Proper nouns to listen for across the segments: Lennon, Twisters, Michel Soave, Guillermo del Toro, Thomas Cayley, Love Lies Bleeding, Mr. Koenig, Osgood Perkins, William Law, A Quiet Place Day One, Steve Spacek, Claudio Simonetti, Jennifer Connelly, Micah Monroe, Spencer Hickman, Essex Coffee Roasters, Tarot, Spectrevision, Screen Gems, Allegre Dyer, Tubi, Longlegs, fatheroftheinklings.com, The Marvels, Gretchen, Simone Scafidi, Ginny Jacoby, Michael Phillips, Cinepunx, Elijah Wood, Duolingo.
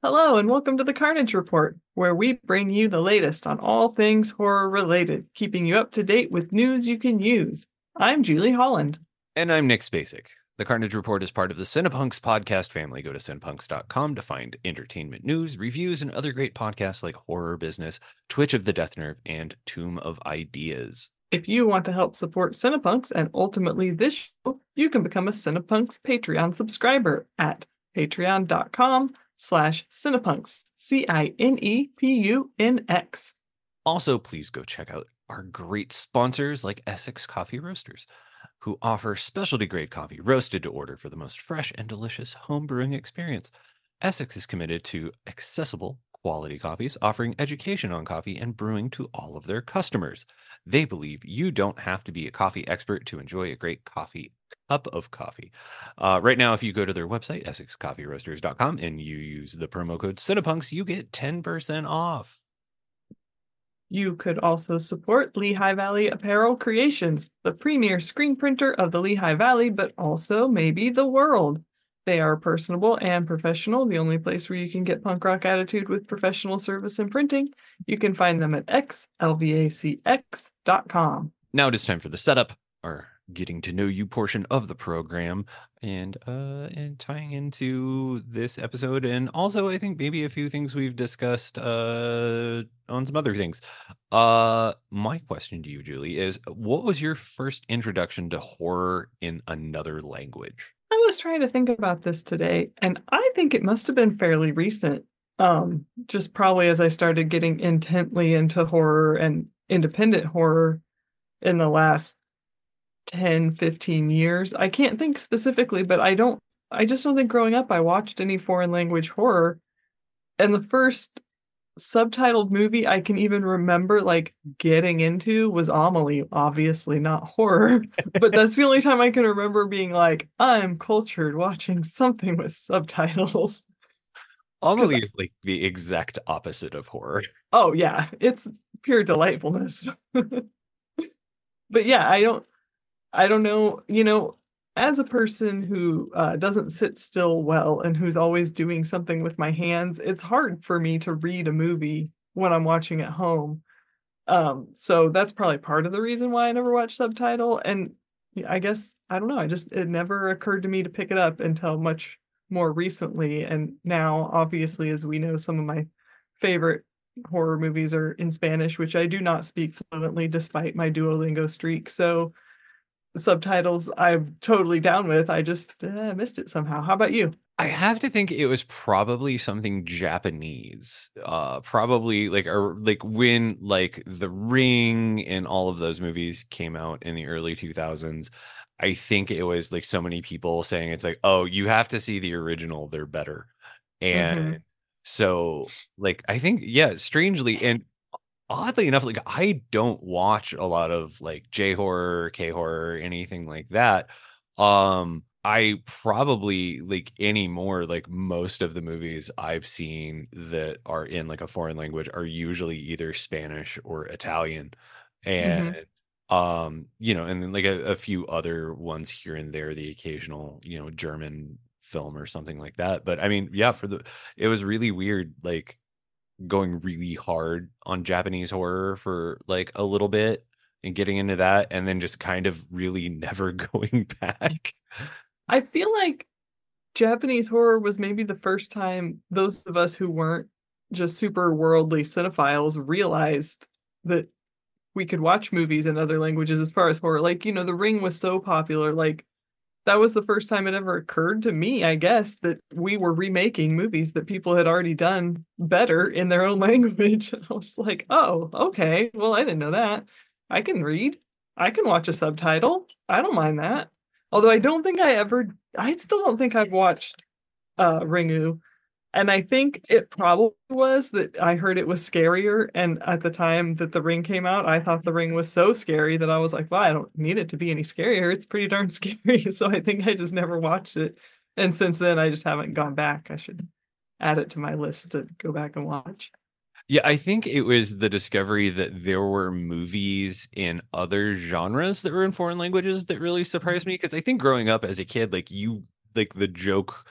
Hello and welcome to the Carnage Report, where we bring you the latest on all things horror related, keeping you up to date with news you can use. I'm Julie Holland. And I'm Nick Spacek. The Carnage Report is part of the Cinepunx podcast family. Go to cinepunx.com to find entertainment news, reviews, and other great podcasts like Horror Business, Twitch of the Death Nerve, and Tomb of Ideas. If you want to help support Cinepunx and ultimately this show, you can become a Cinepunx Patreon subscriber at patreon.com/Cinepunx, Cinepunx. Also, please go check out our great sponsors like Essex Coffee Roasters, who offer specialty grade coffee roasted to order for the most fresh and delicious home brewing experience. Essex is committed to accessible, quality coffees, offering education on coffee and brewing to all of their customers. They believe you don't have to be a coffee expert to enjoy a great coffee cup of coffee. Right now, if you go to their website, EssexCoffeeRoasters.com, and you use the promo code Cinepunx, you get 10% off. You could also support Lehigh Valley Apparel Creations, the premier screen printer of the Lehigh Valley, but also maybe the world. They are personable and professional, the only place where you can get punk rock attitude with professional service and printing. You can find them at xlvacx.com. Now it is time for the setup, our getting to know you portion of the program, and tying into this episode, and also I think maybe a few things we've discussed on some other things. My question to you, Julie, is what was your first introduction to horror in another language? I was trying to think about this today, and I think it must have been fairly recent, just probably as I started getting intently into horror and independent horror in the last 10, 15 years. I can't think specifically, but I just don't think growing up I watched any foreign language horror. And the first subtitled movie I can even remember like getting into was Amelie, obviously not horror, but that's the only time I can remember being like, I'm cultured watching something with subtitles. Amelie is like the exact opposite of horror. Oh yeah, it's pure delightfulness. But yeah, I don't know, you know, as a person who doesn't sit still well and who's always doing something with my hands, it's hard for me to read a movie when I'm watching at home. So that's probably part of the reason why I never watched subtitle. And I guess, I don't know, it never occurred to me to pick it up until much more recently. And now, obviously, as we know, some of my favorite horror movies are in Spanish, which I do not speak fluently despite my Duolingo streak. So subtitles I'm totally down with. I just missed it somehow. How about you? I have to think it was probably something Japanese, probably like when like The Ring and all of those movies came out in the early 2000s. I think it was like so many people saying it's like, oh, you have to see the original, they're better. And so like I think, yeah, strangely and oddly enough, like I don't watch a lot of like J-horror, K-horror, anything like that. I probably like anymore, like most of the movies I've seen that are in like a foreign language are usually either Spanish or Italian. And you know, and then like a few other ones here and there, the occasional, you know, German film or something like that. But I mean, yeah, it was really weird, like going really hard on Japanese horror for like a little bit and getting into that and then just kind of really never going back. I feel like Japanese horror was maybe the first time those of us who weren't just super worldly cinephiles realized that we could watch movies in other languages as far as horror. Like, you know, The Ring was so popular, like that was the first time it ever occurred to me, I guess, that we were remaking movies that people had already done better in their own language. And I was like, oh, okay. Well, I didn't know that. I can read. I can watch a subtitle. I don't mind that. Although I still don't think I've watched Ringu. And I think it probably was that I heard it was scarier. And at the time that The Ring came out, I thought The Ring was so scary that I was like, well, I don't need it to be any scarier. It's pretty darn scary. So I think I just never watched it. And since then, I just haven't gone back. I should add it to my list to go back and watch. Yeah, I think it was the discovery that there were movies in other genres that were in foreign languages that really surprised me. Because I think growing up as a kid, like the joke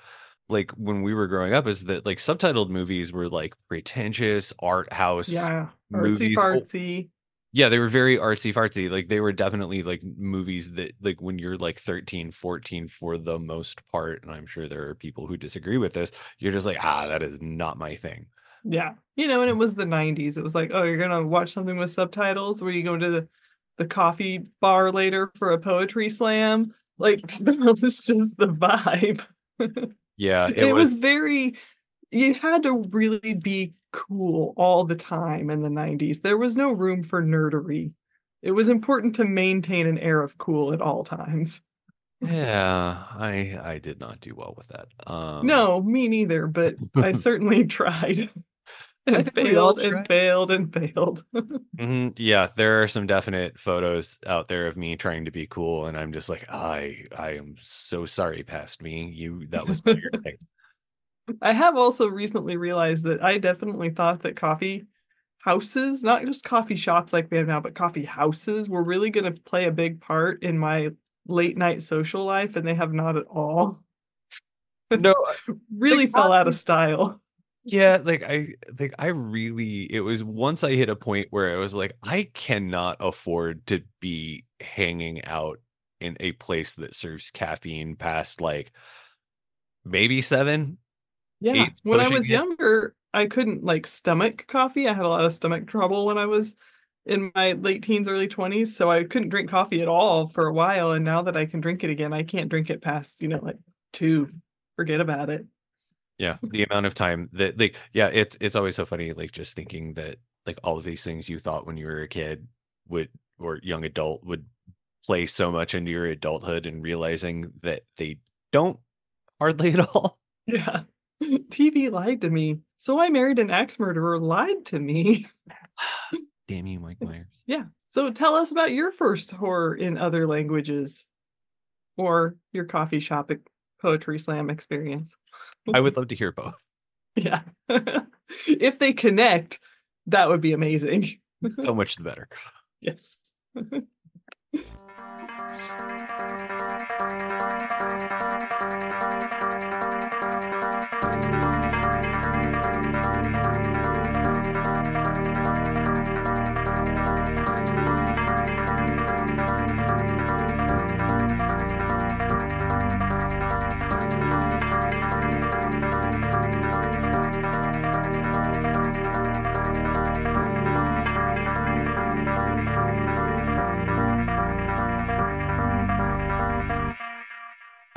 like when we were growing up is that like subtitled movies were like pretentious art house artsy fartsy. Yeah, they were very artsy fartsy. Like they were definitely like movies that like when you're like 13, 14 for the most part, and I'm sure there are people who disagree with this, you're just like, ah, that is not my thing. Yeah. You know, and it was the 90s. It was like, oh, you're going to watch something with subtitles where you go to the coffee bar later for a poetry slam. Like that was just the vibe. Yeah. It was very, you had to really be cool all the time in the 90s. There was no room for nerdery. It was important to maintain an air of cool at all times. Yeah, I did not do well with that. No, me neither, but I certainly tried. And failed. Mm-hmm. Yeah, there are some definite photos out there of me trying to be cool, and I'm just like, I am so sorry, past me. That was my thing. I have also recently realized that I definitely thought that coffee houses, not just coffee shops like we have now, but coffee houses were really going to play a big part in my late night social life, and they have not at all. No, really fell out of style. Yeah, it was once I hit a point where it was like, I cannot afford to be hanging out in a place that serves caffeine past like maybe 7. Yeah, when I was younger, I couldn't like stomach coffee. I had a lot of stomach trouble when I was in my late teens, early 20s. So I couldn't drink coffee at all for a while. And now that I can drink it again, I can't drink it past, like 2. Forget about it. Yeah, the amount of time that it's always so funny, like just thinking that like all of these things you thought when you were a kid or young adult would play so much into your adulthood and realizing that they don't hardly at all. Yeah. TV lied to me. So I Married an Axe Murderer lied to me. Damn you, Mike Myers. Yeah. So tell us about your first horror in other languages or your coffee shop poetry slam experience. I would love to hear both. Yeah. If they connect, that would be amazing. So much the better. Yes.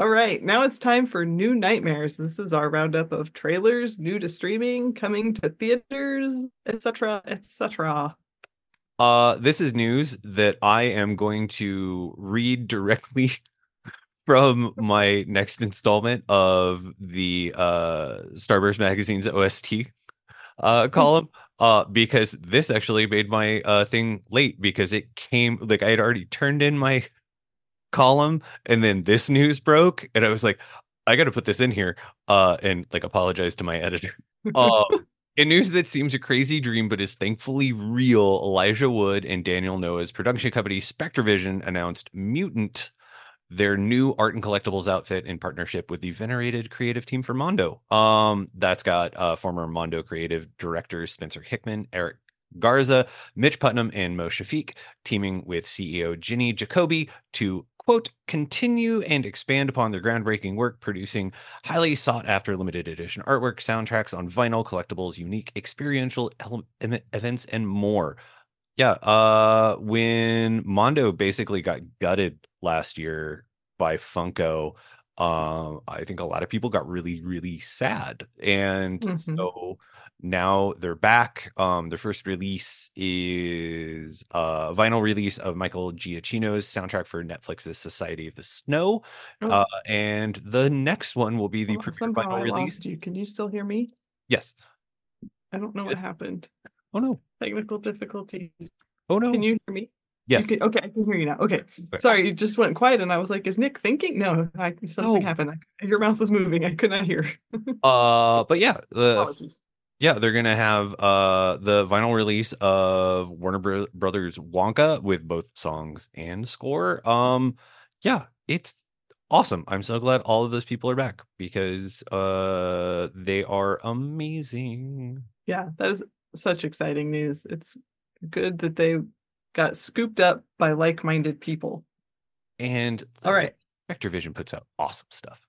All right, now it's time for New Nightmares. This is our roundup of trailers, new to streaming, coming to theaters, etc., etc. This is news that I am going to read directly from my next installment of the Starburst Magazine's OST column. Because this actually made my thing late because it came, like I had already turned in my column and then this news broke and I was like, I gotta put this in here and like apologize to my editor. In news that seems a crazy dream but is thankfully real, Elijah Wood and Daniel Noah's production company Spectrevision announced Mutant, their new art and collectibles outfit in partnership with the venerated creative team for Mondo. That's got former Mondo creative directors Spencer Hickman, Eric Garza, Mitch Putnam, and Mo Shafiq teaming with CEO Ginny Jacoby to quote, continue and expand upon their groundbreaking work, producing highly sought-after limited edition artwork, soundtracks on vinyl, collectibles, unique experiential events, and more. Yeah, when Mondo basically got gutted last year by Funko, I think a lot of people got really, really sad. And so now they're back. Their first release is a vinyl release of Michael Giacchino's soundtrack for Netflix's Society of the Snow. And the next one will be the premiere vinyl release. Can you still hear me? Yes. I don't know what happened. Oh, no. Technical difficulties. Oh, no. Can you hear me? Yes. Okay, I can hear you now. Okay. Sorry, you just went quiet, and I was like, "Is Nick thinking?" No, something happened. Your mouth was moving. I could not hear. But yeah, they're gonna have the vinyl release of Warner Brothers' Wonka with both songs and score. It's awesome. I'm so glad all of those people are back because they are amazing. Yeah, that is such exciting news. It's good that they got scooped up by like-minded people. And all right, Spectrevision puts out awesome stuff.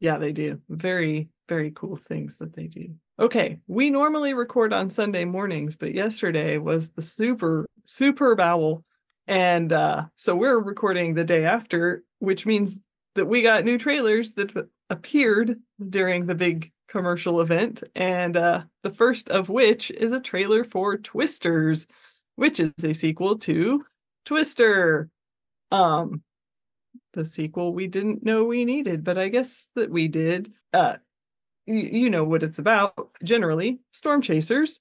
Yeah, they do. Very, very cool things that they do. Okay, we normally record on Sunday mornings, but yesterday was the super bowl. And so we're recording the day after, which means that we got new trailers that appeared during the big commercial event. And the first of which is a trailer for Twisters, which is a sequel to Twister. The sequel we didn't know we needed, but I guess that we did. You know what it's about, generally, storm chasers,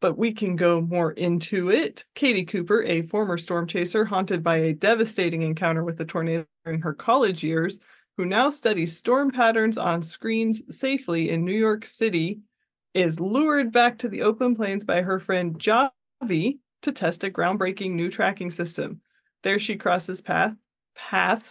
but we can go more into it. Katie Cooper, a former storm chaser haunted by a devastating encounter with a tornado in her college years, who now studies storm patterns on screens safely in New York City, is lured back to the open plains by her friend Javi to test a groundbreaking new tracking system. There she crosses paths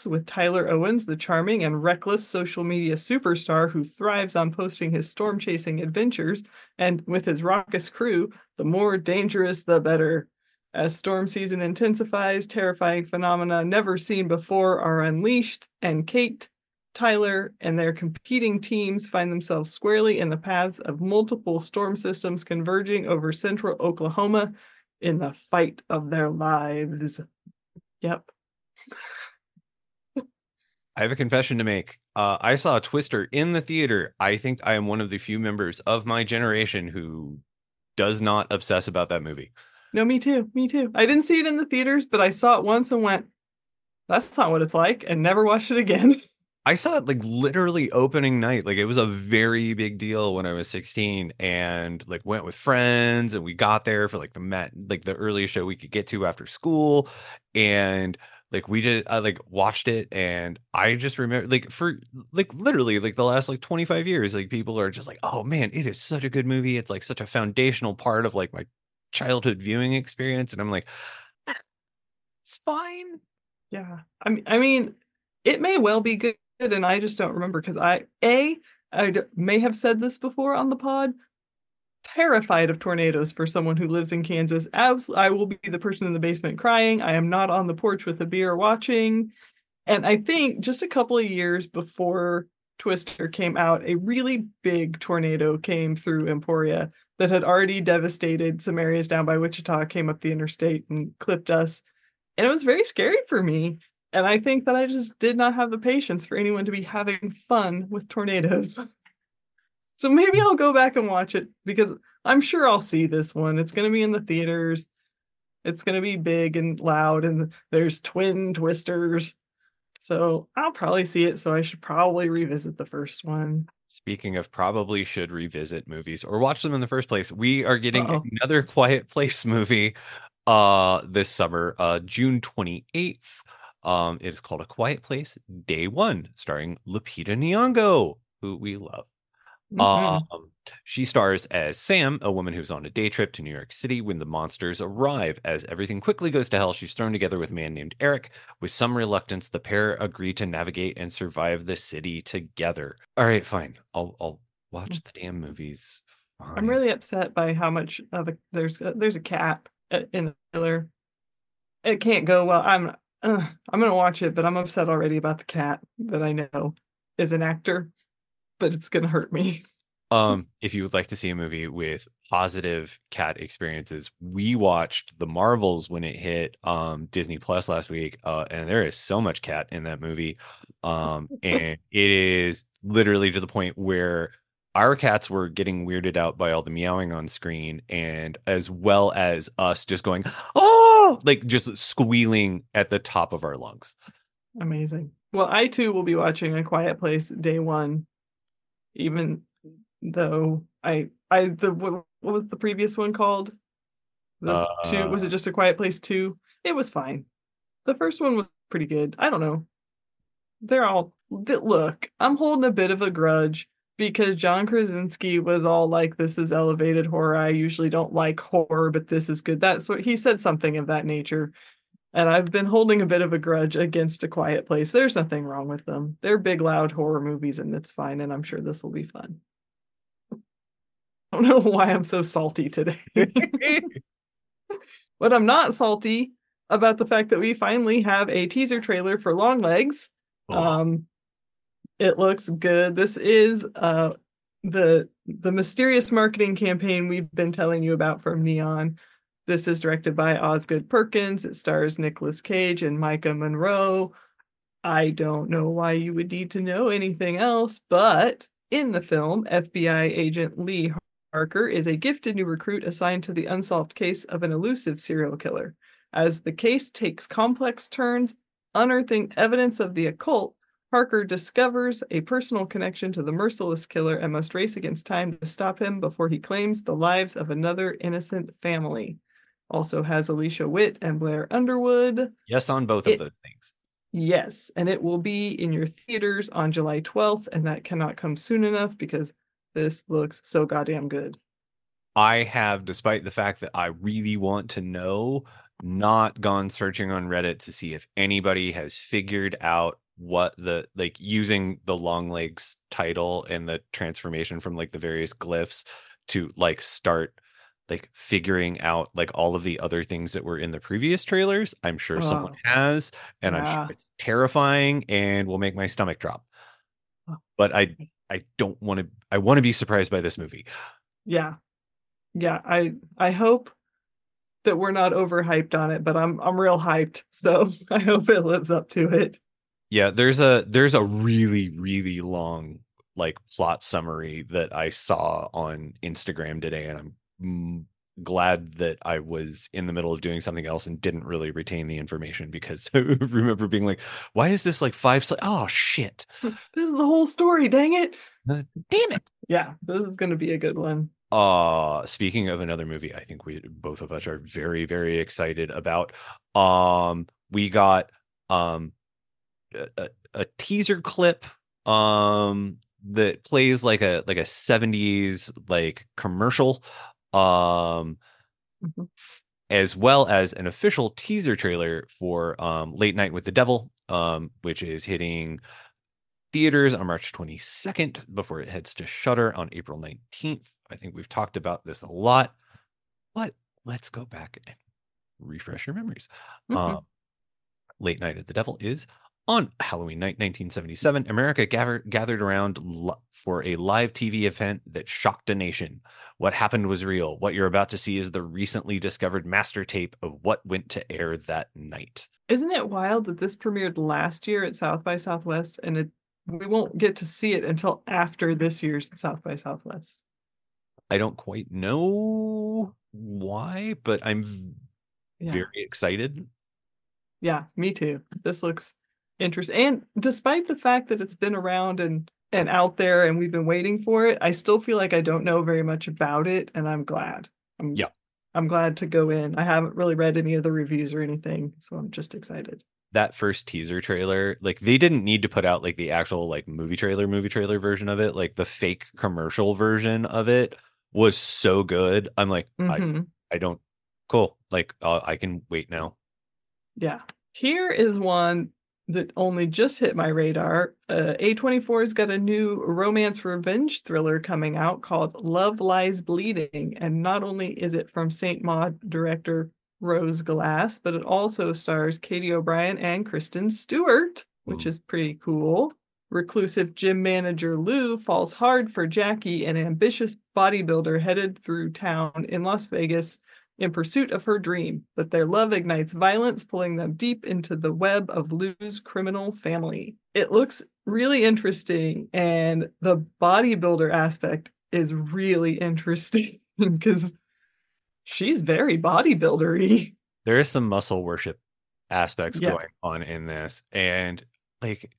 with Tyler Owens, the charming and reckless social media superstar who thrives on posting his storm-chasing adventures, and with his raucous crew, the more dangerous, the better. As storm season intensifies, terrifying phenomena never seen before are unleashed, and Kate, Tyler, and their competing teams find themselves squarely in the paths of multiple storm systems converging over central Oklahoma in the fight of their lives. Yep. I have a confession to make. I saw Twister in the theater. I think I am one of the few members of my generation who does not obsess about that movie. No, me too. I didn't see it in the theaters, but I saw it once and went, that's not what it's like, and never watched it again. I saw it like literally opening night. Like it was a very big deal when I was 16 and like went with friends and we got there for like the earliest show we could get to after school. And like I watched it, and I just remember for literally the last 25 years, like people are just like, oh man, it is such a good movie. It's like such a foundational part of like my childhood viewing experience. And I'm like, it's fine. Yeah. I mean, it may well be good, and I just don't remember because I may have said this before on the pod. Terrified of tornadoes for someone who lives in Kansas. I will be the person in the basement crying. I am not on the porch with a beer watching. And I think just a couple of years before Twister came out, a really big tornado came through Emporia that had already devastated some areas down by Wichita, came up the interstate and clipped us. And it was very scary for me. And I think that I just did not have the patience for anyone to be having fun with tornadoes. So maybe I'll go back and watch it because I'm sure I'll see this one. It's going to be in the theaters. It's going to be big and loud, and there's twin Twisters. So I'll probably see it. So I should probably revisit the first one. Speaking of probably should revisit movies or watch them in the first place, we are getting another Quiet Place movie this summer, June 28th. It is called A Quiet Place Day One, starring Lupita Nyong'o, who we love. Mm-hmm. She stars as Sam, a woman who's on a day trip to New York City when the monsters arrive. As everything quickly goes to hell, she's thrown together with a man named Eric. With some reluctance, the pair agree to navigate and survive the city together. All right, fine. I'll watch the damn movies. Fine. I'm really upset by how much of a there's a cat in the trailer. It can't go well. I'm gonna watch it, but I'm upset already about the cat that I know is an actor. But it's going to hurt me. If you would like to see a movie with positive cat experiences, we watched The Marvels when it hit Disney Plus last week. And there is so much cat in that movie. And it is literally to the point where our cats were getting weirded out by all the meowing on screen. And as well as us just going, oh, like just squealing at the top of our lungs. Amazing. Well, I too will be watching A Quiet Place Day One. Even though what was the previous one called? Two? Was it just A Quiet Place 2? It was fine. The first one was pretty good. I don't know. Look, I'm holding a bit of a grudge because John Krasinski was all like, this is elevated horror. I usually don't like horror, but this is good. He said something of that nature. And I've been holding a bit of a grudge against A Quiet Place. There's nothing wrong with them. They're big, loud horror movies, and it's fine. And I'm sure this will be fun. I don't know why I'm so salty today. But I'm not salty about the fact that we finally have a teaser trailer for Longlegs. Oh. It looks good. This is the mysterious marketing campaign we've been telling you about from Neon. This is directed by Osgood Perkins. It stars Nicolas Cage and Micah Monroe. I don't know why you would need to know anything else, but in the film, FBI agent Lee Harker is a gifted new recruit assigned to the unsolved case of an elusive serial killer. As the case takes complex turns, unearthing evidence of the occult, Harker discovers a personal connection to the merciless killer and must race against time to stop him before he claims the lives of another innocent family. Also has Alicia Witt and Blair Underwood. Yes, on both of those things. Yes, and it will be in your theaters on July 12th, and that cannot come soon enough because this looks so goddamn good. I have, despite the fact that I really want to know, not gone searching on Reddit to see if anybody has figured out what the, like, using the Longlegs title and the transformation from, like, the various glyphs to, like, start, like, figuring out, like, all of the other things that were in the previous trailers. I'm sure someone has, and I'm sure it's terrifying and will make my stomach drop. But I don't want to, I want to be surprised by this movie. Yeah. Yeah. I hope that we're not overhyped on it, but I'm real hyped. So I hope it lives up to it. Yeah. There's a really, really long, like, plot summary that I saw on Instagram today, and I'm glad that I was in the middle of doing something else and didn't really retain the information, because I remember being like, why is this like 5 slides? Oh, shit. This is the whole story. Dang it. Damn it. Yeah, this is going to be a good one. Speaking of another movie, I think we both of us are very, very excited about. We got a teaser clip that plays like a 70s like commercial, as well as an official teaser trailer for Late Night with the Devil, which is hitting theaters on March 22nd before it heads to Shudder on April 19th. I think we've talked about this a lot, but let's go back and refresh your memories. Late Night with the Devil is on Halloween night, 1977, America gathered around for a live TV event that shocked a nation. What happened was real. What you're about to see is the recently discovered master tape of what went to air that night. Isn't it wild that this premiered last year at South by Southwest, and we won't get to see it until after this year's South by Southwest? I don't quite know why, but I'm very excited. Yeah, me too. This looks interest, and despite the fact that it's been around and out there and we've been waiting for it, I still feel like I don't know very much about it, and I'm glad. I'm glad to go in. I haven't really read any of the reviews or anything, so I'm just excited. That first teaser trailer, like, they didn't need to put out like the actual like movie trailer version of it. Like, the fake commercial version of it was so good. I'm like, I don't, cool. Like, I can wait now. Yeah, here is one that only just hit my radar. A24's got a new romance revenge thriller coming out called Love Lies Bleeding. And not only is it from St. Maud director Rose Glass, but it also stars Katie O'Brien and Kristen Stewart, which is pretty cool. Reclusive gym manager Lou falls hard for Jackie, an ambitious bodybuilder headed through town in Las Vegas in pursuit of her dream, but their love ignites violence, pulling them deep into the web of Lou's criminal family. It looks really interesting, and the bodybuilder aspect is really interesting because she's very bodybuilder-y. There is some muscle worship aspects going on in this, and like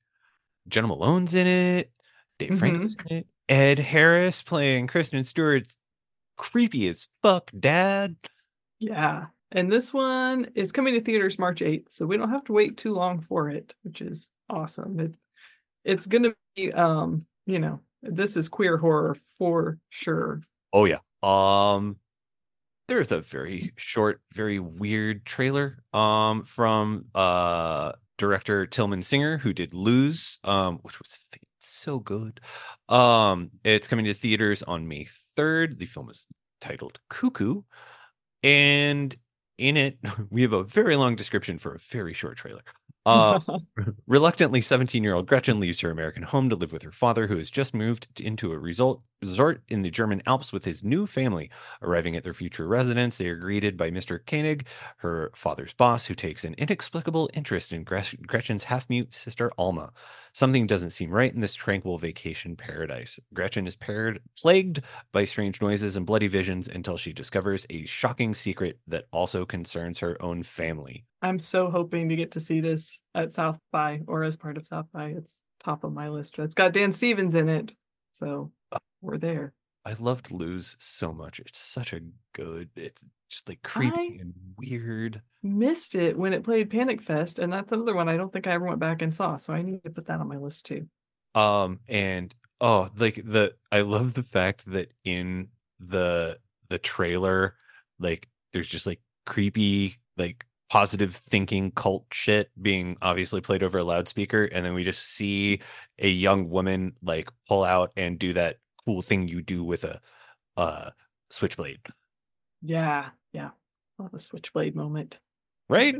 Jenna Malone's in it, Dave Franklin's in it, Ed Harris playing Kristen Stewart's creepy as fuck dad. Yeah, and this one is coming to theaters March 8th, so we don't have to wait too long for it, which is awesome. It's going to be, this is queer horror for sure. Oh, yeah. there's a very short, very weird trailer from director Tillman Singer, who did Lose, which was so good. It's coming to theaters on May 3rd. The film is titled Cuckoo, and in it, we have a very long description for a very short trailer. Reluctantly, 17-year-old Gretchen leaves her American home to live with her father, who has just moved into a resort in the German Alps with his new family. Arriving at their future residence, they are greeted by Mr. Koenig, her father's boss, who takes an inexplicable interest in Gretchen's half-mute sister Alma. Something doesn't seem right in this tranquil vacation paradise. Gretchen is plagued by strange noises and bloody visions until she discovers a shocking secret that also concerns her own family. I'm so hoping to get to see this at South by or as part of South by. It's top of my list. It's got Dan Stevens in it, so we're there. I loved Lose so much. It's such a good, it's just like creepy and weird. Missed it when it played Panic Fest, and that's another one I don't think I ever went back and saw, so I need to put that on my list too. I love the fact that in the trailer, like, there's just like creepy, like positive thinking cult shit being obviously played over a loudspeaker, and then we just see a young woman like pull out and do that cool thing you do with a switchblade. Yeah, love a switchblade moment, right?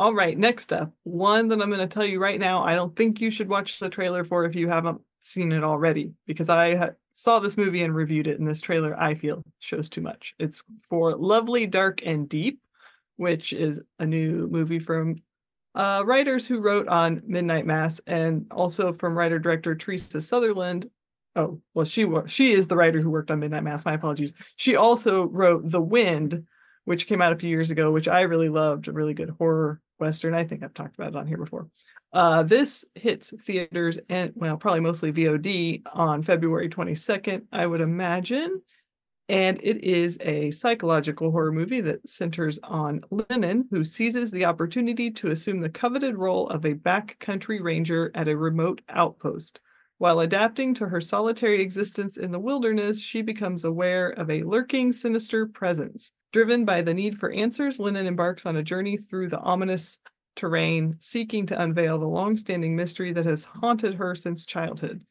All right, next up, one that I'm going to tell you right now, I don't think you should watch the trailer for if you haven't seen it already, because I saw this movie and reviewed it, and this trailer I feel shows too much. It's for Lovely, Dark, and Deep, which is a new movie from writers who wrote on Midnight Mass, and also from writer-director Teresa Sutherland. Oh, well, she is the writer who worked on Midnight Mass. My apologies. She also wrote The Wind, which came out a few years ago, which I really loved. A really good horror Western. I think I've talked about it on here before. This hits theaters and, well, probably mostly VOD on February 22nd, I would imagine. And it is a psychological horror movie that centers on Lennon, who seizes the opportunity to assume the coveted role of a backcountry ranger at a remote outpost. While adapting to her solitary existence in the wilderness, she becomes aware of a lurking, sinister presence. Driven by the need for answers, Lennon embarks on a journey through the ominous terrain, seeking to unveil the long-standing mystery that has haunted her since childhood.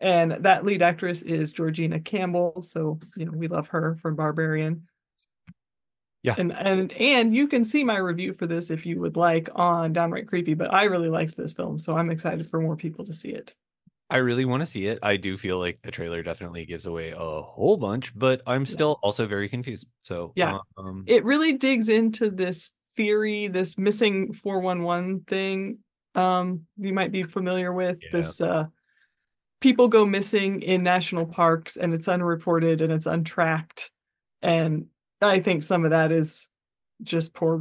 And that lead actress is Georgina Campbell, so we love her from Barbarian. Yeah. And you can see my review for this if you would like on Downright Creepy, but I really liked this film, so I'm excited for more people to see it. I really want to see it. I do feel like the trailer definitely gives away a whole bunch, but I'm still also very confused. So yeah, it really digs into this theory, this missing 411 thing you might be familiar with. Yeah. This people go missing in national parks, and it's unreported and it's untracked. And I think some of that is just poor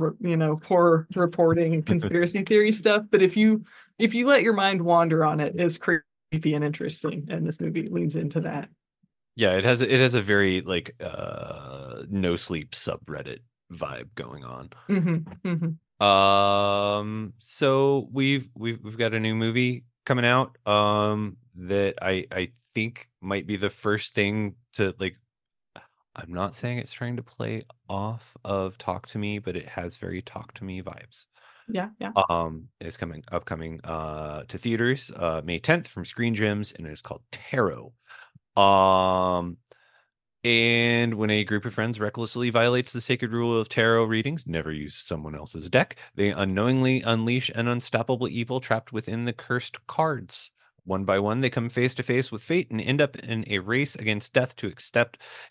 reporting and conspiracy theory stuff. But if you let your mind wander on it, it's crazy. And interesting, and this movie leans into that. Yeah, it has a very like no sleep subreddit vibe going on. Mm-hmm, mm-hmm. So we've got a new movie coming out that I think might be the first thing to like. I'm not saying it's trying to play off of Talk to Me, but it has very Talk to Me vibes. Yeah. It's upcoming to theaters May 10th from Screen Gems, and it's called Tarot. And when a group of friends recklessly violates the sacred rule of tarot readings, never use someone else's deck, they unknowingly unleash an unstoppable evil trapped within the cursed cards. One by one, they come face to face with fate and end up in a race against death to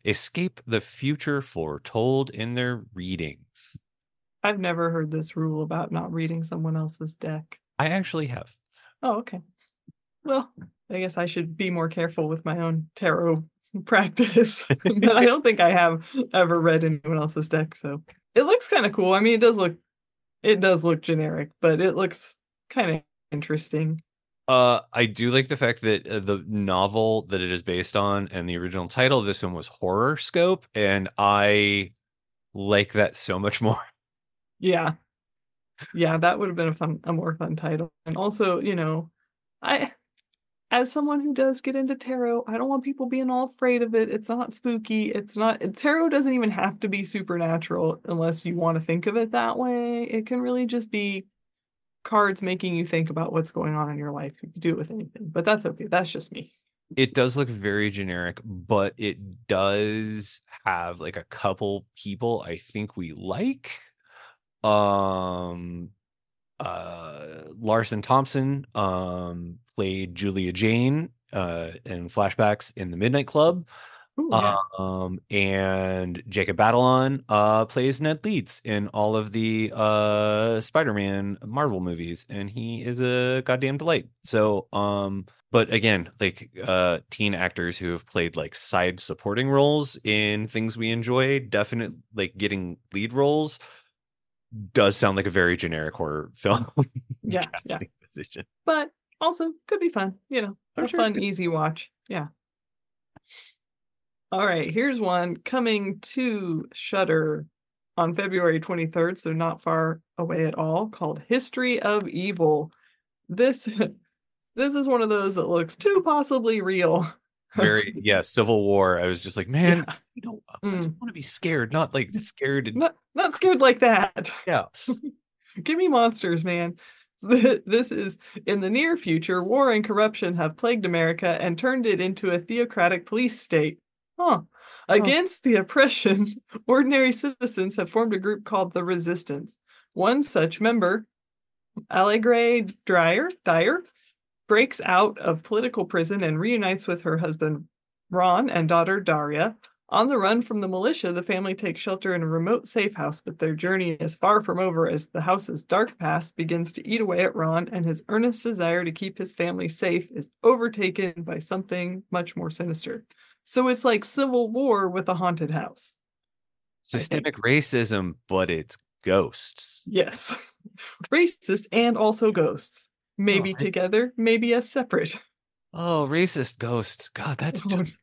escape the future foretold in their readings. I've never heard this rule about not reading someone else's deck. I actually have. Oh, okay. Well, I guess I should be more careful with my own tarot practice. But I don't think I have ever read anyone else's deck, so it looks kind of cool. I mean, it does look generic, but it looks kind of interesting. I do like the fact that the novel that it is based on and the original title of this one was Horoscope, and I like that so much more. Yeah, that would have been a more fun title. And also, I as someone who does get into tarot, I don't want people being all afraid of it. It's not spooky. It's not, tarot doesn't even have to be supernatural unless you want to think of it that way. It can really just be cards making you think about what's going on in your life. You can do it with anything, but that's okay. That's just me. It does look very generic, but it does have like a couple people I think we like. Larson Thompson played Julia Jane in flashbacks in The Midnight Club. Ooh, yeah. And Jacob Batalon plays Ned Leeds in all of the Spider-Man Marvel movies, and he is a goddamn delight. So but again, like teen actors who have played like side supporting roles in things we enjoy, definitely like getting lead roles does sound like a very generic horror film. Yeah, yeah. Decision. But also could be fun, you know, I'm a sure fun, easy watch. Yeah. All right, here's one coming to Shudder on February 23rd, so not far away at all, called History of Evil. This is one of those that looks too possibly real. Very, yeah, Civil War. I was just like, man, yeah. I don't want to be scared. Not like scared. Not scared like that. Yeah. Give me monsters, man. This is, in the near future, war and corruption have plagued America and turned it into a theocratic police state. Huh. Against the oppression, ordinary citizens have formed a group called the Resistance. One such member, Allegre Dyer, breaks out of political prison and reunites with her husband, Ron, and daughter, Daria. On the run from the militia, the family takes shelter in a remote safe house, but their journey is far from over as the house's dark past begins to eat away at Ron, and his earnest desire to keep his family safe is overtaken by something much more sinister. So it's like Civil War with a haunted house. Systemic racism, but it's ghosts. Yes. Racist and also ghosts. Maybe together, maybe as separate. Oh, racist ghosts. God, that's just...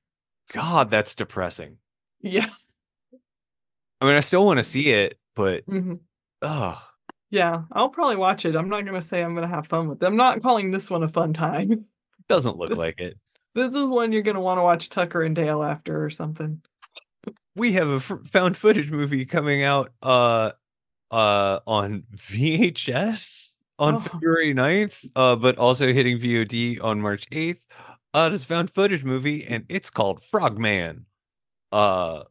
God, that's depressing. Yeah. I mean, I still want to see it, but... Mm-hmm. Oh. Yeah, I'll probably watch it. I'm not going to say I'm going to have fun with it. I'm not calling this one a fun time. Doesn't look like it. This is one you're going to want to watch Tucker and Dale after or something. We have a found footage movie coming out on VHS. On February 9th, but also hitting VOD on March 8th, this found footage movie, and it's called Frogman. In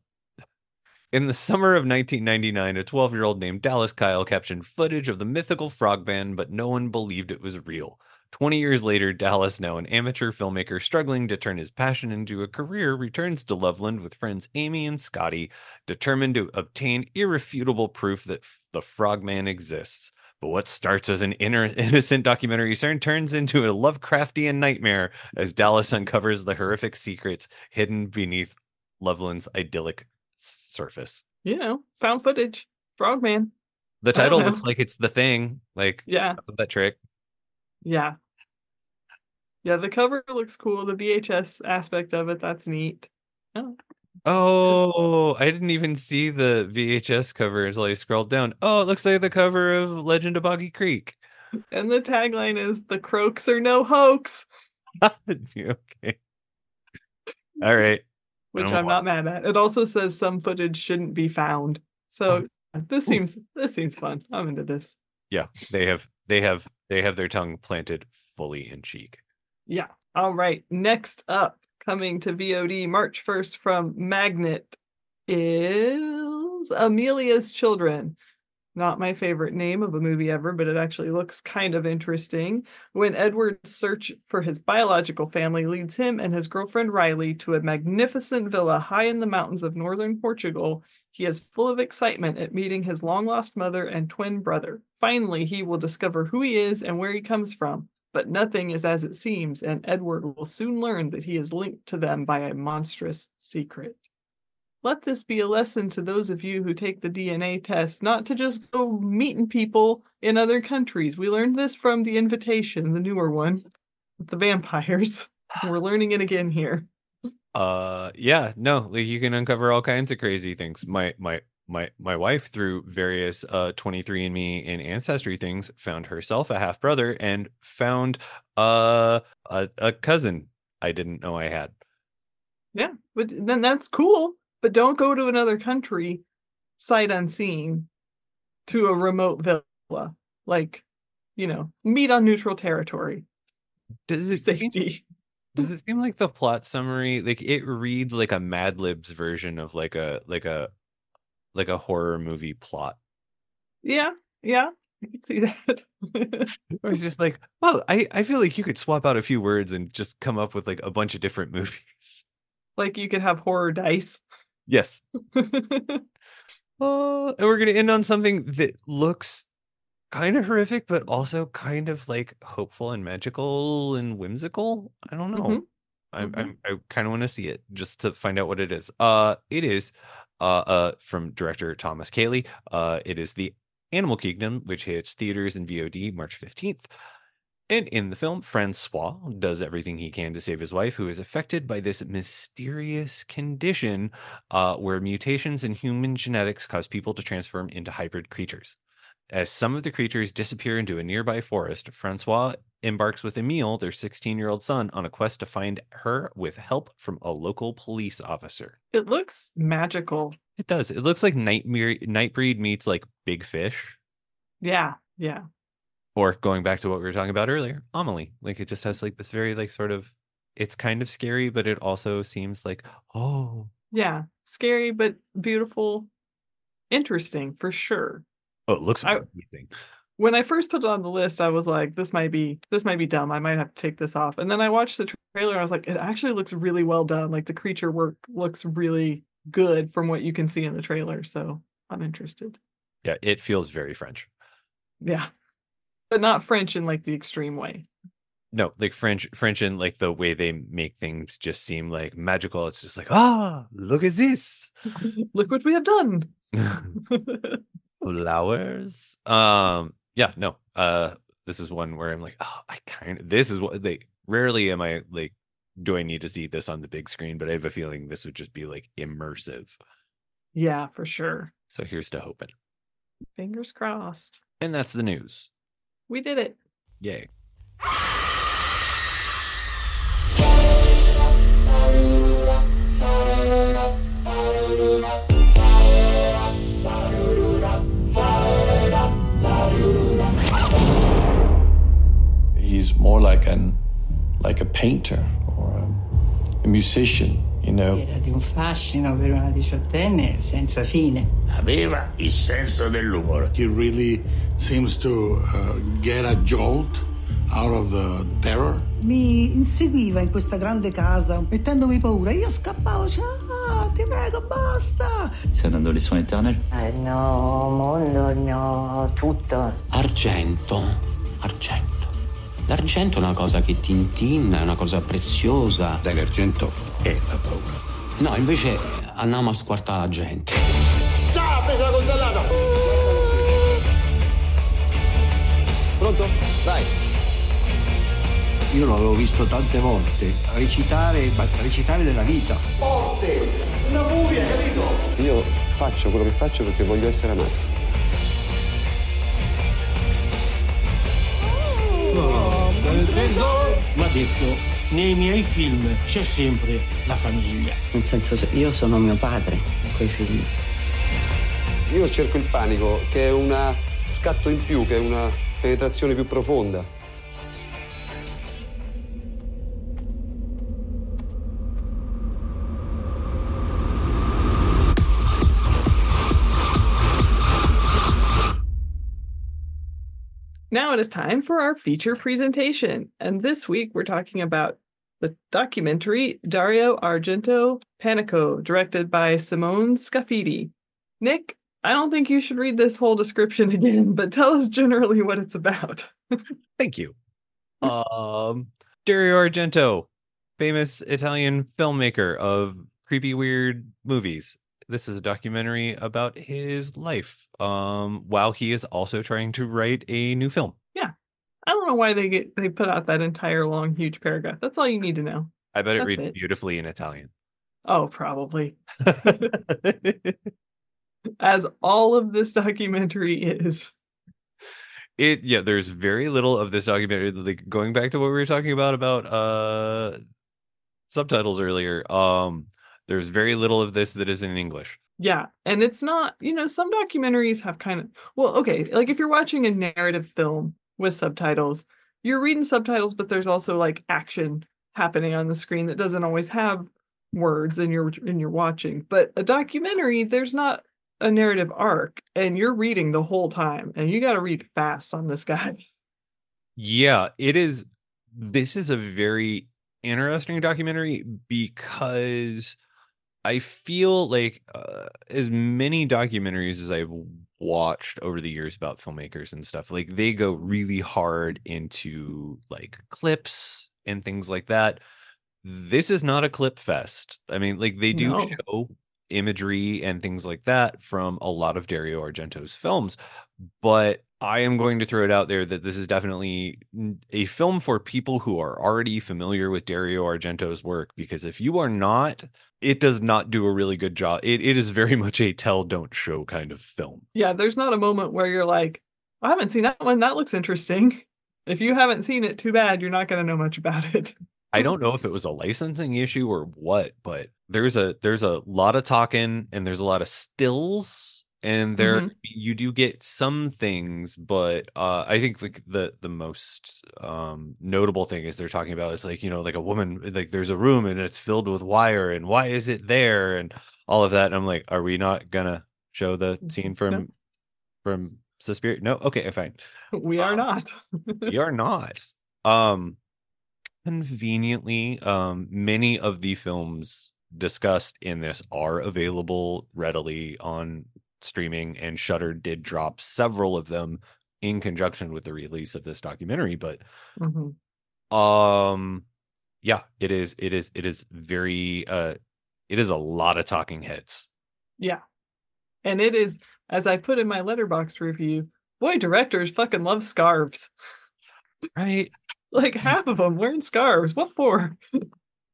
the summer of 1999, a 12-year-old named Dallas Kyle captioned footage of the mythical Frogman, but no one believed it was real. 20 years later, Dallas, now an amateur filmmaker struggling to turn his passion into a career, returns to Loveland with friends Amy and Scotty, determined to obtain irrefutable proof that the Frogman exists. But what starts as an innocent documentary soon turns into a Lovecraftian nightmare as Dallas uncovers the horrific secrets hidden beneath Loveland's idyllic surface. You know, found footage. Frogman. The title looks like it's The Thing. Like, yeah. That trick. Yeah. Yeah, the cover looks cool. The VHS aspect of it, that's neat. Yeah. Oh, I didn't even see the VHS cover until I scrolled down. Oh, it looks like the cover of Legend of Boggy Creek. And the tagline is, "The croaks are no hoax." Okay. All right. Which I'm not mad at. It also says some footage shouldn't be found. So this seems fun. I'm into this. Yeah, they have their tongue planted fully in cheek. Yeah. All right. Next up, coming to VOD March 1st from Magnet, is Amelia's Children. Not my favorite name of a movie ever, but it actually looks kind of interesting. When Edward's search for his biological family leads him and his girlfriend Riley to a magnificent villa high in the mountains of northern Portugal, he is full of excitement at meeting his long-lost mother and twin brother. Finally, he will discover who he is and where he comes from. But nothing is as it seems, and Edward will soon learn that he is linked to them by a monstrous secret. Let this be a lesson to those of you who take the DNA test not to just go meeting people in other countries. We learned this from The Invitation, the newer one, with the vampires. We're learning it again here. Yeah, no, like you can uncover all kinds of crazy things. My my wife, through various 23andMe and Ancestry things, found herself a half brother and found a cousin I didn't know I had. Yeah, but then that's cool. But don't go to another country, sight unseen, to a remote villa. Like, you know, meet on neutral territory. Does it seem like the plot summary, like, it reads like a Mad Libs version of like a horror movie plot? Yeah, I could see that. I was just like, well, I feel like you could swap out a few words and just come up with like a bunch of different movies. Like, you could have horror dice. Yes. And we're going to end on something that looks kind of horrific, but also kind of like hopeful and magical and whimsical. I don't know. Mm-hmm. I kind of want to see it just to find out what it is. It is from director Thomas Cayley. It is The Animal Kingdom, which hits theaters and VOD March 15th. And in the film, Francois does everything he can to save his wife, who is affected by this mysterious condition where mutations in human genetics cause people to transform into hybrid creatures. As some of the creatures disappear into a nearby forest, Francois embarks with Emile, their 16-year-old son, on a quest to find her with help from a local police officer. It looks magical. It does. It looks like Nightbreed meets like Big Fish. Yeah. Or going back to what we were talking about earlier, Amelie. Like, it just has like this very like sort of, it's kind of scary, but it also seems like, oh. Yeah, scary, but beautiful. Interesting, for sure. Oh, it looks amazing. When I first put it on the list, I was like, this might be dumb. I might have to take this off. And then I watched the trailer and I was like, it actually looks really well done. Like, the creature work looks really good from what you can see in the trailer. So I'm interested. Yeah, it feels very French. Yeah. But not French in like the extreme way. No, like French in like the way they make things just seem like magical. It's just like, look at this. Look what we have done. Flowers. Yeah, no. This is one where I'm like, this is what they rarely am I like, do I need to see this on the big screen? But I have a feeling this would just be like immersive. Yeah, for sure. So here's to hoping. Fingers crossed. And that's the news. We did it. Yay. He's more like a painter or a musician, you know. Era di un fascino per una diciottenne senza fine. Aveva il senso dell'umore. He really seems to get a jolt out of the terror. Mi inseguiva in questa grande casa, mettendomi paura. Io scappavo, ciao, ti prego, basta. Sei andato lì su internet? No, mondo, no, tutto. Argento. L'argento è una cosa che ti intinna, è una cosa preziosa. Dell'argento è la paura. No, invece andiamo a squartare la gente. Ah, presa la coltellata! Pronto? Vai! Io l'avevo visto tante volte recitare, ma recitare della vita. Poste! Una buia, capito? Io faccio quello che faccio perché voglio essere amato. Ma detto, nei miei film c'è sempre la famiglia. Nel senso, io sono mio padre in quei film. Io cerco il panico, che è un scatto in più, che è una penetrazione più profonda. Now it is time for our feature presentation. And this week we're talking about the documentary Dario Argento Panico, directed by Simone Scafidi. Nick, I don't think you should read this whole description again, but tell us generally what it's about. Thank you. Dario Argento, famous Italian filmmaker of creepy, weird movies. This is a documentary about his life while he is also trying to write a new film. Yeah. I don't know why they put out that entire long, huge paragraph. That's all you need to know. I bet it reads beautifully in Italian. Oh, probably. as all of this documentary is. There's very little of this documentary. Like, going back to what we were talking about subtitles earlier, there's very little of this that is in English. Yeah, and it's not, some documentaries have like if you're watching a narrative film with subtitles, you're reading subtitles, but there's also like action happening on the screen that doesn't always have words, and you're watching. But a documentary, there's not a narrative arc, and you're reading the whole time, and you got to read fast on this guy. Yeah, it is. This is a very interesting documentary because I feel like as many documentaries as I've watched over the years about filmmakers and stuff, like they go really hard into like clips and things like that. This is not a clip fest. I mean, like they do show imagery and things like that from a lot of Dario Argento's films, but I am going to throw it out there that this is definitely a film for people who are already familiar with Dario Argento's work, because if you are not, it does not do a really good job. It is very much a tell, don't show kind of film. Yeah, there's not a moment where you're like, I haven't seen that one. That looks interesting. If you haven't seen it, too bad. You're not going to know much about it. I don't know if it was a licensing issue or what, but there's a lot of talking and there's a lot of stills. And there you do get some things, but I think like the most notable thing is they're talking about it's like, like a woman, like there's a room and it's filled with wire and why is it there and all of that. And I'm like, are we not going to show the scene from Suspiria? No. Okay, fine. We are not. We are not. Conveniently, many of the films discussed in this are available readily on streaming, and Shudder did drop several of them in conjunction with the release of this documentary, but it is very it is a lot of talking heads. Yeah, and it is, as I put in my Letterboxd review, boy, directors fucking love scarves, right? Like half of them wearing scarves. What for?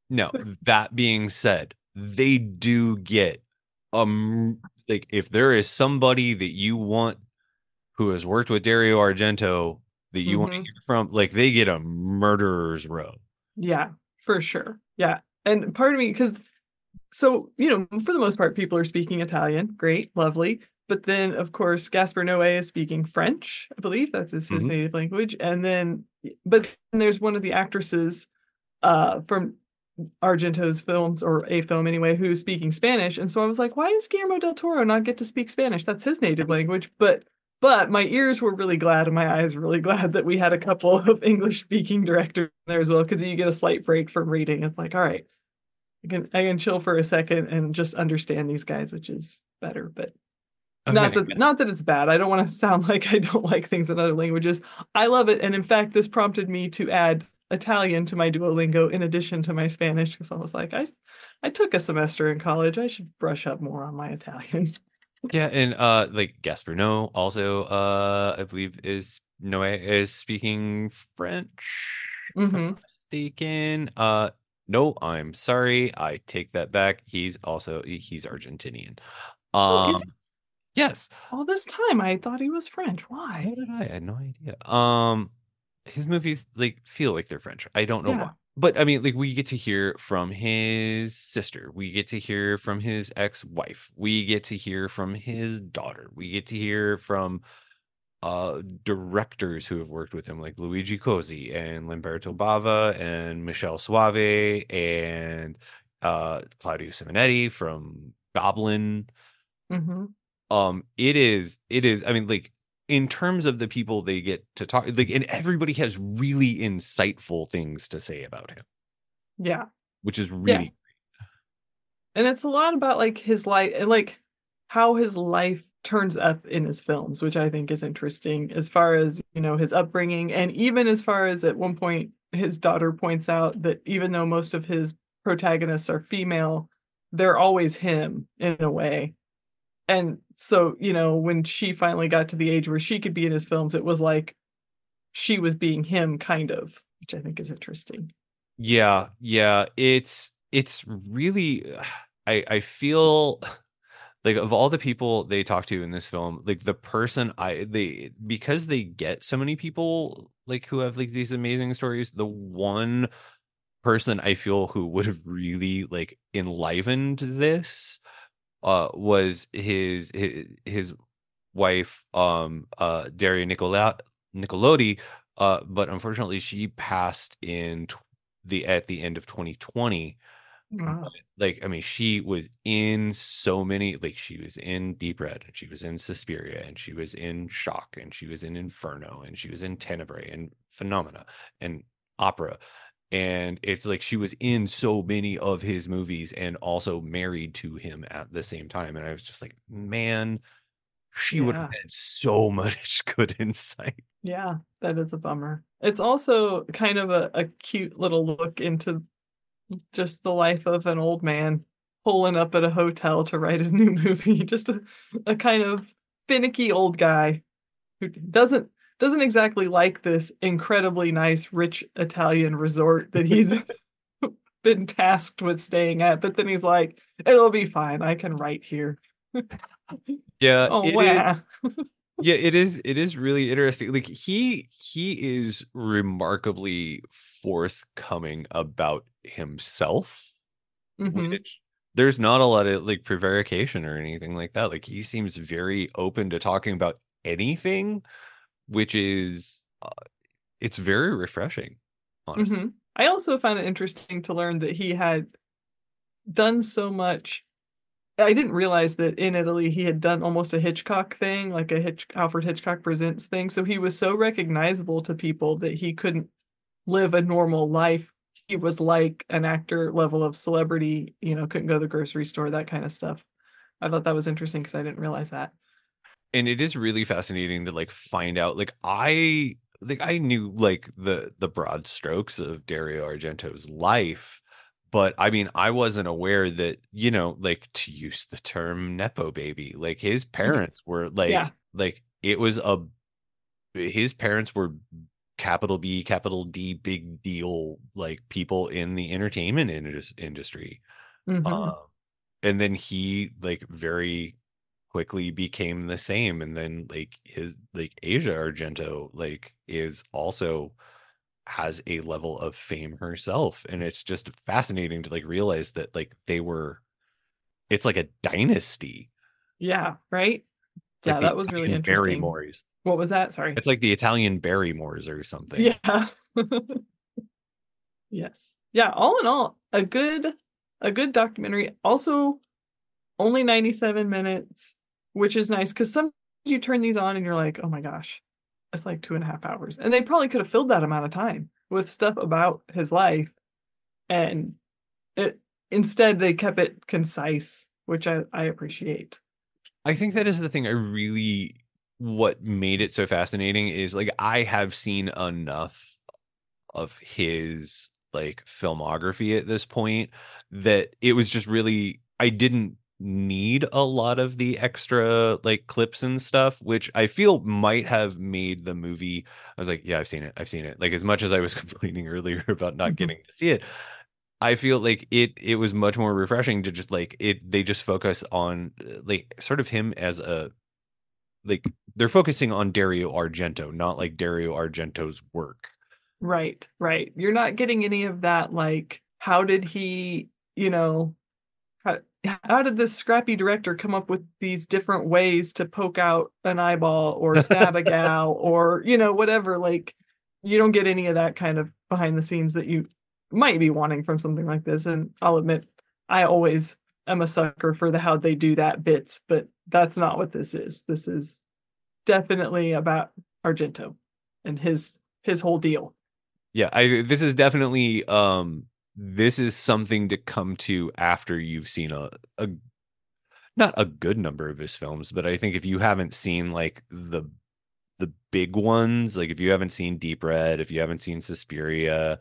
No, that being said, they do get like if there is somebody that you want who has worked with Dario Argento that you want to hear from, like they get a murderer's row. Yeah, for sure. Yeah. And part of me, because for the most part, people are speaking Italian. Great. Lovely. But then, of course, Gaspar Noé is speaking French. I believe that's his native language. And then there's one of the actresses from Argento's films, or a film anyway, who's speaking Spanish. And so I was like, why does Guillermo del Toro not get to speak Spanish? That's his native language. But my ears were really glad and my eyes were really glad that we had a couple of English speaking directors there as well, because you get a slight break from reading. It's like, all right, I can chill for a second and just understand these guys, which is better. But not that it's bad. I don't want to sound like I don't like things in other languages. I love it. And in fact, this prompted me to add Italian to my Duolingo in addition to my Spanish, because I was like, I took a semester in college. I should brush up more on my Italian. Yeah, and like Gaspar Noé also, I believe is speaking French. If I'm mistaken. No, I'm sorry, I take that back. He's Argentinian. Yes. All this time I thought he was French. Why? So did I had no idea. His movies like feel like they're French. I don't know why. But I mean, like we get to hear from his sister. We get to hear from his ex-wife. We get to hear from his daughter. We get to hear from directors who have worked with him, like Luigi Cosi and Lamberto Bava and Michel Soave and Claudio Simonetti from Goblin. It is. I mean, like, in terms of the people they get to talk, like, and everybody has really insightful things to say about him. Yeah. Which is really great. And it's a lot about like his life and like how his life turns up in his films, which I think is interesting as far as, his upbringing. And even as far as at one point, his daughter points out that even though most of his protagonists are female, they're always him in a way. And so, when she finally got to the age where she could be in his films, it was like she was being him, kind of, which I think is interesting. Yeah, yeah. It's really, I feel like of all the people they talk to in this film, like the person because they get so many people like who have like these amazing stories, the one person I feel who would have really like enlivened this was his wife, Daria Nicolodi, but unfortunately she passed in at the end of 2020. Wow. Like, I mean, she was in so many, like she was in Deep Red, and she was in Suspiria, and she was in Shock, and she was in Inferno, and she was in Tenebrae and Phenomena and Opera. And it's like she was in so many of his movies and also married to him at the same time. And I was just like, man, she would have had so much good insight. Yeah, that is a bummer. It's also kind of a cute little look into just the life of an old man pulling up at a hotel to write his new movie. Just a kind of finicky old guy who doesn't exactly like this incredibly nice, rich Italian resort that he's been tasked with staying at. But then he's like, it'll be fine. I can write here. Yeah. Oh, wow. It is really interesting. Like he is remarkably forthcoming about himself. Mm-hmm. Which there's not a lot of like prevarication or anything like that. Like he seems very open to talking about anything, which is it's very refreshing, honestly. Mm-hmm. I also found it interesting to learn that he had done so much. I didn't realize that in Italy he had done almost a Hitchcock thing, like a Alfred Hitchcock Presents thing. So he was so recognizable to people that he couldn't live a normal life. He was like an actor level of celebrity, you know, couldn't go to the grocery store, that kind of stuff. I thought that was interesting because I didn't realize that. And it is really fascinating to like find out. Like I knew like the broad strokes of Dario Argento's life. But I mean, I wasn't aware that, you know, like to use the term Nepo baby, like his parents were his parents were capital B, capital D, big deal, like people in the entertainment industry. Mm-hmm. And then he like very quickly became the same. And then like his like Asia Argento like is also has a level of fame herself, and it's just fascinating to like realize that like they were, it's like a dynasty. Yeah, right. It's yeah, that was Italian really interesting. Barrymores. What was that? Sorry, it's like the Italian Barrymores or something. Yeah. Yes. Yeah. All in all, a good documentary. Also, only 97 minutes, which is nice because sometimes you turn these on and you're like, oh my gosh. It's like 2.5 hours, and they probably could have filled that amount of time with stuff about his life, and instead they kept it concise, which I appreciate. I think that is the thing. What made it so fascinating is like I have seen enough of his like filmography at this point that it was just really, I didn't need a lot of the extra like clips and stuff, which I feel might have made the movie. I was like, yeah, I've seen it. Like as much as I was complaining earlier about not getting to see it, I feel like it was much more refreshing to just like it. They just focus on like sort of him as a like they're focusing on Dario Argento, not like Dario Argento's work. Right, right. You're not getting any of that. Like, how did he, you know? How did this scrappy director come up with these different ways to poke out an eyeball or stab a gal or, you know, whatever? Like, you don't get any of that kind of behind the scenes that you might be wanting from something like this. And I'll admit, I always am a sucker for the how they do that bits, but that's not what this is. This is definitely about Argento and his whole deal. Yeah, this is definitely... This is something to come to after you've seen a not a good number of his films, but I think if you haven't seen like the big ones, like if you haven't seen Deep Red, if you haven't seen Suspiria,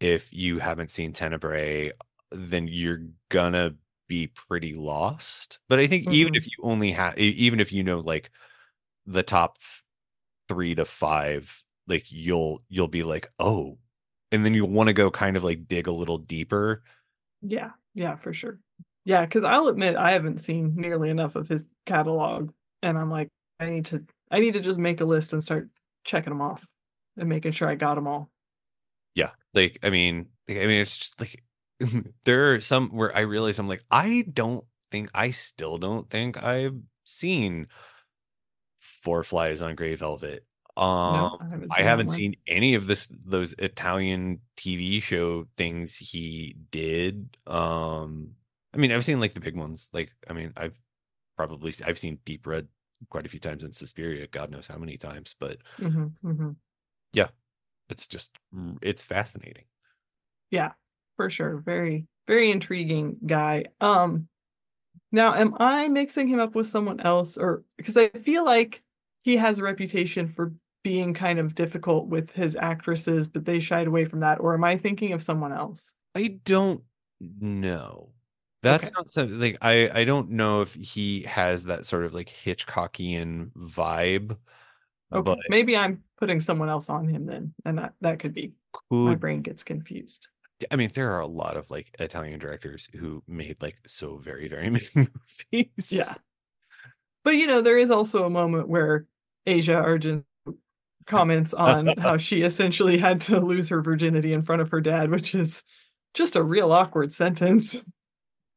if you haven't seen Tenebrae, then you're gonna be pretty lost. But I think mm-hmm. Even if you know like the top 3 to 5, like you'll be like, oh. And then you want to go kind of like dig a little deeper. Yeah, for sure. Yeah, because I'll admit I haven't seen nearly enough of his catalog, and I'm like, I need to just make a list and start checking them off and making sure I got them all. Yeah, I mean, it's just like there are some where I realize I'm like, I still don't think I've seen Four Flies on Grey Velvet. No, I haven't seen any of those Italian TV show things he did. I mean, I've seen like the big ones. Like, I mean, I've seen Deep Red quite a few times in Suspiria, God knows how many times, but yeah, it's fascinating. Yeah, for sure. Very, very intriguing guy. Now, am I mixing him up with someone else, or because I feel like he has a reputation for being kind of difficult with his actresses, but they shied away from that. Or am I thinking of someone else? I don't know. That's okay. Not something like I don't know if he has that sort of like Hitchcockian vibe. Okay, but maybe I'm putting someone else on him then, and that could be. My brain gets confused. I mean, there are a lot of like Italian directors who made like so very, very many movies. Yeah. But, you know, there is also a moment where Asia Argento comments on how she essentially had to lose her virginity in front of her dad, which is just a real awkward sentence.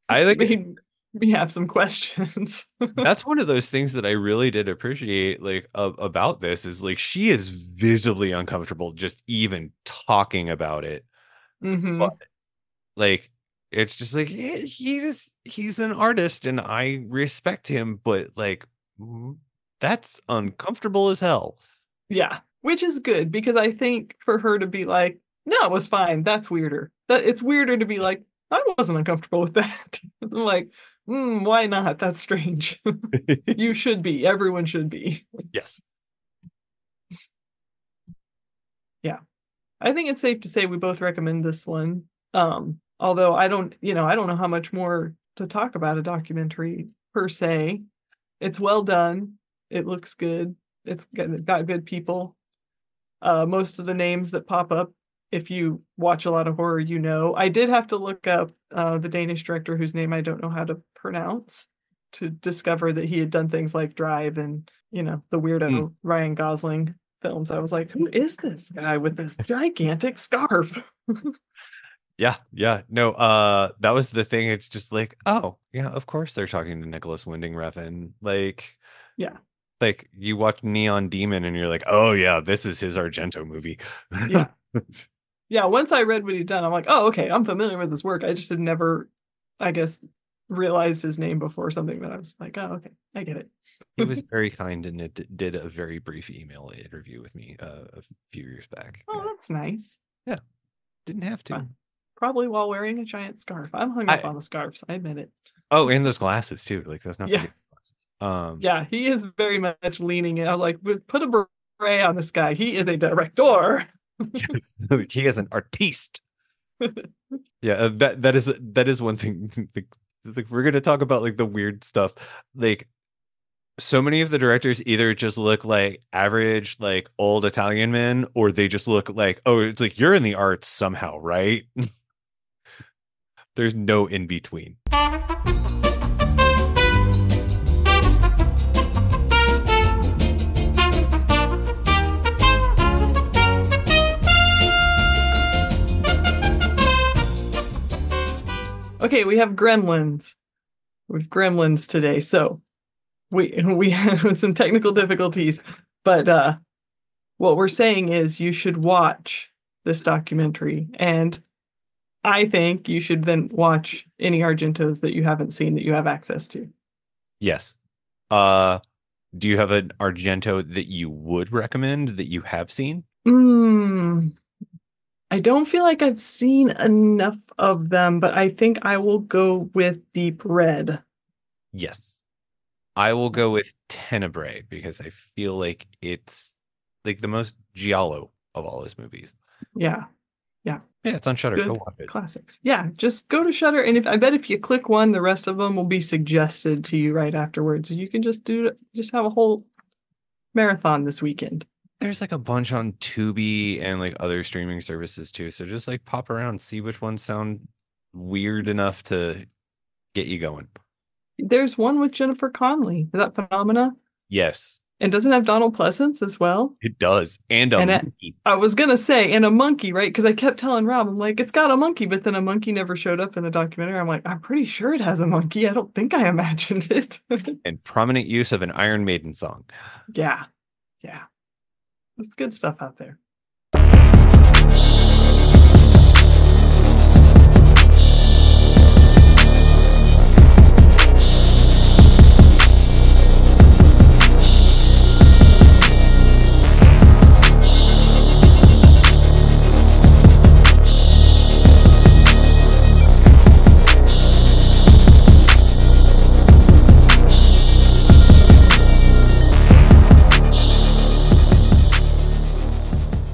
I think we have some questions. That's one of those things that I really did appreciate, like about this is like she is visibly uncomfortable just even talking about it. Mm-hmm. But, like, it's just like he's an artist and I respect him, but like that's uncomfortable as hell. Yeah, which is good because I think for her to be like, no, it was fine. That's weirder. It's weirder to be like, I wasn't uncomfortable with that. I'm like, why not? That's strange. You should be. Everyone should be. Yes. Yeah, I think it's safe to say we both recommend this one. Although I don't know how much more to talk about a documentary per se. It's well done. It looks good. It's got good people. Most of the names that pop up, if you watch a lot of horror, you know. I did have to look up the Danish director whose name I don't know how to pronounce to discover that he had done things like Drive and, you know, the weirdo Ryan Gosling films. I was like, who is this guy with this gigantic scarf? Yeah. No, that was the thing. It's just like, oh, yeah, of course they're talking to Nicholas Winding Refn. Like, yeah. Like you watch Neon Demon and you're like, oh yeah, this is his Argento movie. Yeah. Yeah. Once I read what he'd done, I'm like, oh, okay, I'm familiar with his work. I just had never, I guess, realized his name before something that I was like, oh, okay, I get it. He was very kind and did a very brief email interview with me a few years back. Oh, that's nice. Yeah. Didn't have to. Fun. Probably while wearing a giant scarf. I'm hung up on the scarves. I admit it. Oh, and those glasses too. Like that's not. Yeah. Yeah, he is very much leaning in. I'm like, put a beret on this guy. He is a director. He is an artiste. Yeah, that is one thing. Like, we're gonna talk about like the weird stuff. Like, so many of the directors either just look like average, like old Italian men, or they just look like, oh, it's like you're in the arts somehow, right? There's no in between. Okay, we have Gremlins. We have Gremlins today, so we had some technical difficulties, but what we're saying is you should watch this documentary, and I think you should then watch any Argentos that you haven't seen that you have access to. Yes. Do you have an Argento that you would recommend that you have seen? I don't feel like I've seen enough of them, but I think I will go with Deep Red. Yes. I will go with Tenebrae because I feel like it's like the most giallo of all his movies. Yeah. It's on Shudder. Go watch it. Classics. Yeah, just go to Shudder, and I bet if you click one, the rest of them will be suggested to you right afterwards. You can just have a whole marathon this weekend. There's like a bunch on Tubi and like other streaming services too. So just like pop around, see which ones sound weird enough to get you going. There's one with Jennifer Connelly. Is that Phenomena? Yes. And doesn't it have Donald Pleasance as well? It does. And a monkey. I was going to say, and a monkey, right? Because I kept telling Rob, I'm like, it's got a monkey. But then a monkey never showed up in the documentary. I'm like, I'm pretty sure it has a monkey. I don't think I imagined it. And prominent use of an Iron Maiden song. Yeah. Yeah. There's good stuff out there.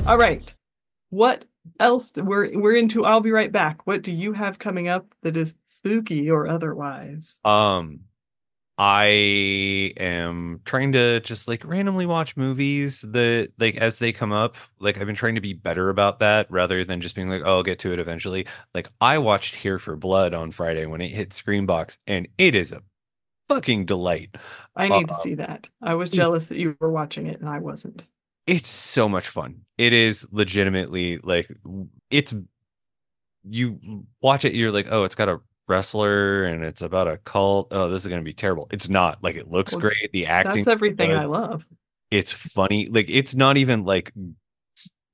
All right. What else? We're into I'll Be Right Back. What do you have coming up that is spooky or otherwise? I am trying to just like randomly watch movies that like as they come up. Like I've been trying to be better about that rather than just being like, oh, I'll get to it eventually. Like I watched Here for Blood on Friday when it hit Screambox, and it is a fucking delight. I need to see that. I was jealous that you were watching it and I wasn't. It's so much fun. It is legitimately like it's you watch it. You're like, oh, it's got a wrestler and it's about a cult. Oh, this is going to be terrible. It's not like it looks great. The acting. That's everything I love. It's funny. Like it's not even like,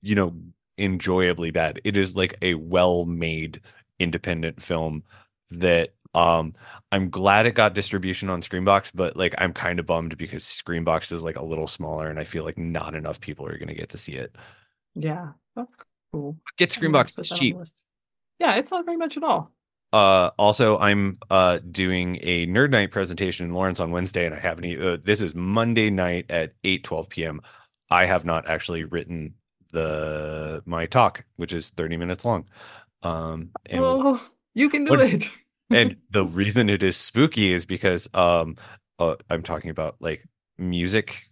you know, enjoyably bad. It is like a well-made independent film that I'm glad it got distribution on Screambox, but like I'm kind of bummed because Screambox is like a little smaller and I feel like not enough people are going to get to see it. Yeah, that's cool. Get Screambox, it's cheap. Yeah, it's not very much at all. Also, I'm doing a Nerd Night presentation in Lawrence on Wednesday, and I haven't this is Monday night at 8:12 p.m. I have not actually written my talk, which is 30 minutes long. You can do it. And the reason it is spooky is because I'm talking about like music,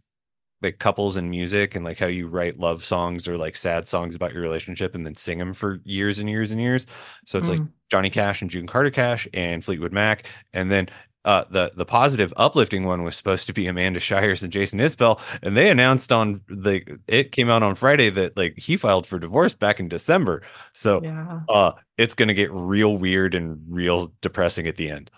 like couples and music, and like how you write love songs or like sad songs about your relationship and then sing them for years and years and years. So it's like Johnny Cash and June Carter Cash and Fleetwood Mac. And then the positive uplifting one was supposed to be Amanda Shires and Jason Isbell. And they announced it came out on Friday that like he filed for divorce back in December. So yeah. It's going to get real weird and real depressing at the end.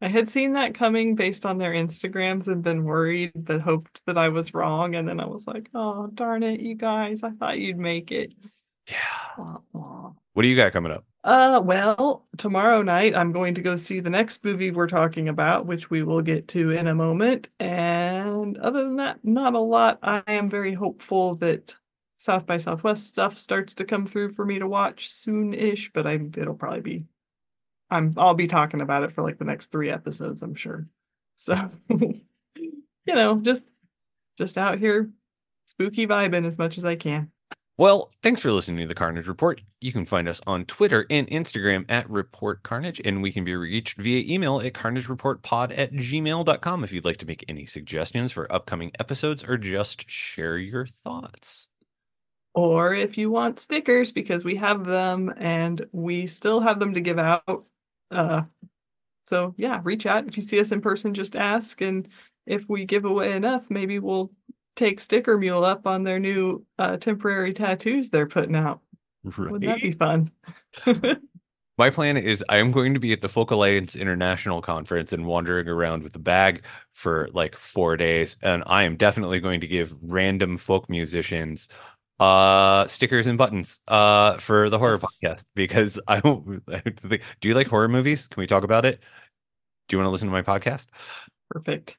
I had seen that coming based on their Instagrams and been worried that hoped that I was wrong. And then I was like, oh, darn it, you guys. I thought you'd make it. Yeah. What do you got coming up? Well, tomorrow night, I'm going to go see the next movie we're talking about, which we will get to in a moment. And other than that, not a lot. I am very hopeful that South by Southwest stuff starts to come through for me to watch soon-ish, but it'll probably be... I'll be talking about it for like the next 3 episodes, I'm sure. So, just out here spooky vibing as much as I can. Well, thanks for listening to the Carnage Report. You can find us on Twitter and Instagram at Report Carnage, and we can be reached via email at carnagereportpod@gmail.com if you'd like to make any suggestions for upcoming episodes or just share your thoughts. Or if you want stickers, because we have them and we still have them to give out. So yeah, reach out. If you see us in person, just ask. And if we give away enough, maybe we'll take Sticker Mule up on their new temporary tattoos they're putting out. Right. Wouldn't that be fun? My plan is I'm going to be at the Folk Alliance International Conference and wandering around with a bag for like 4 days. And I am definitely going to give random folk musicians stickers and buttons for the horror podcast, because do you like horror movies? Can we talk about it? Do you want to listen to my podcast? Perfect.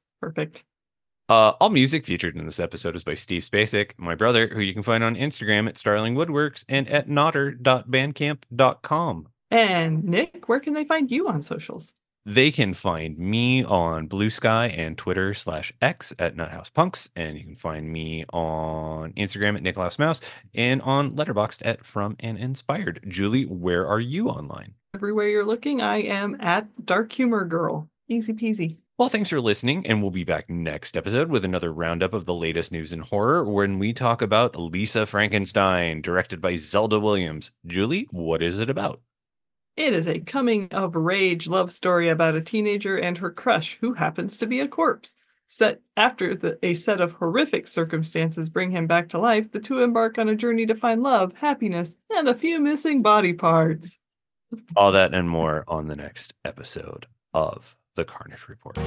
All music featured in this episode is by Steve Spacek, my brother, who you can find on Instagram at starlingwoodworks and at nodder.bandcamp.com. And Nick, where can they find you on socials? They can find me on Blue Sky and Twitter/X at NuthousePunks. And you can find me on Instagram at Nicolas Mouse and on Letterboxd at From and Inspired. Julie, where are you online? Everywhere you're looking, I am at Dark Humor Girl. Easy peasy. Well, thanks for listening. And we'll be back next episode with another roundup of the latest news in horror when we talk about Lisa Frankenstein, directed by Zelda Williams. Julie, what is it about? It is a coming-of-age love story about a teenager and her crush, who happens to be a corpse. Set after a set of horrific circumstances bring him back to life, the two embark on a journey to find love, happiness, and a few missing body parts. All that and more on the next episode of The Carnage Report.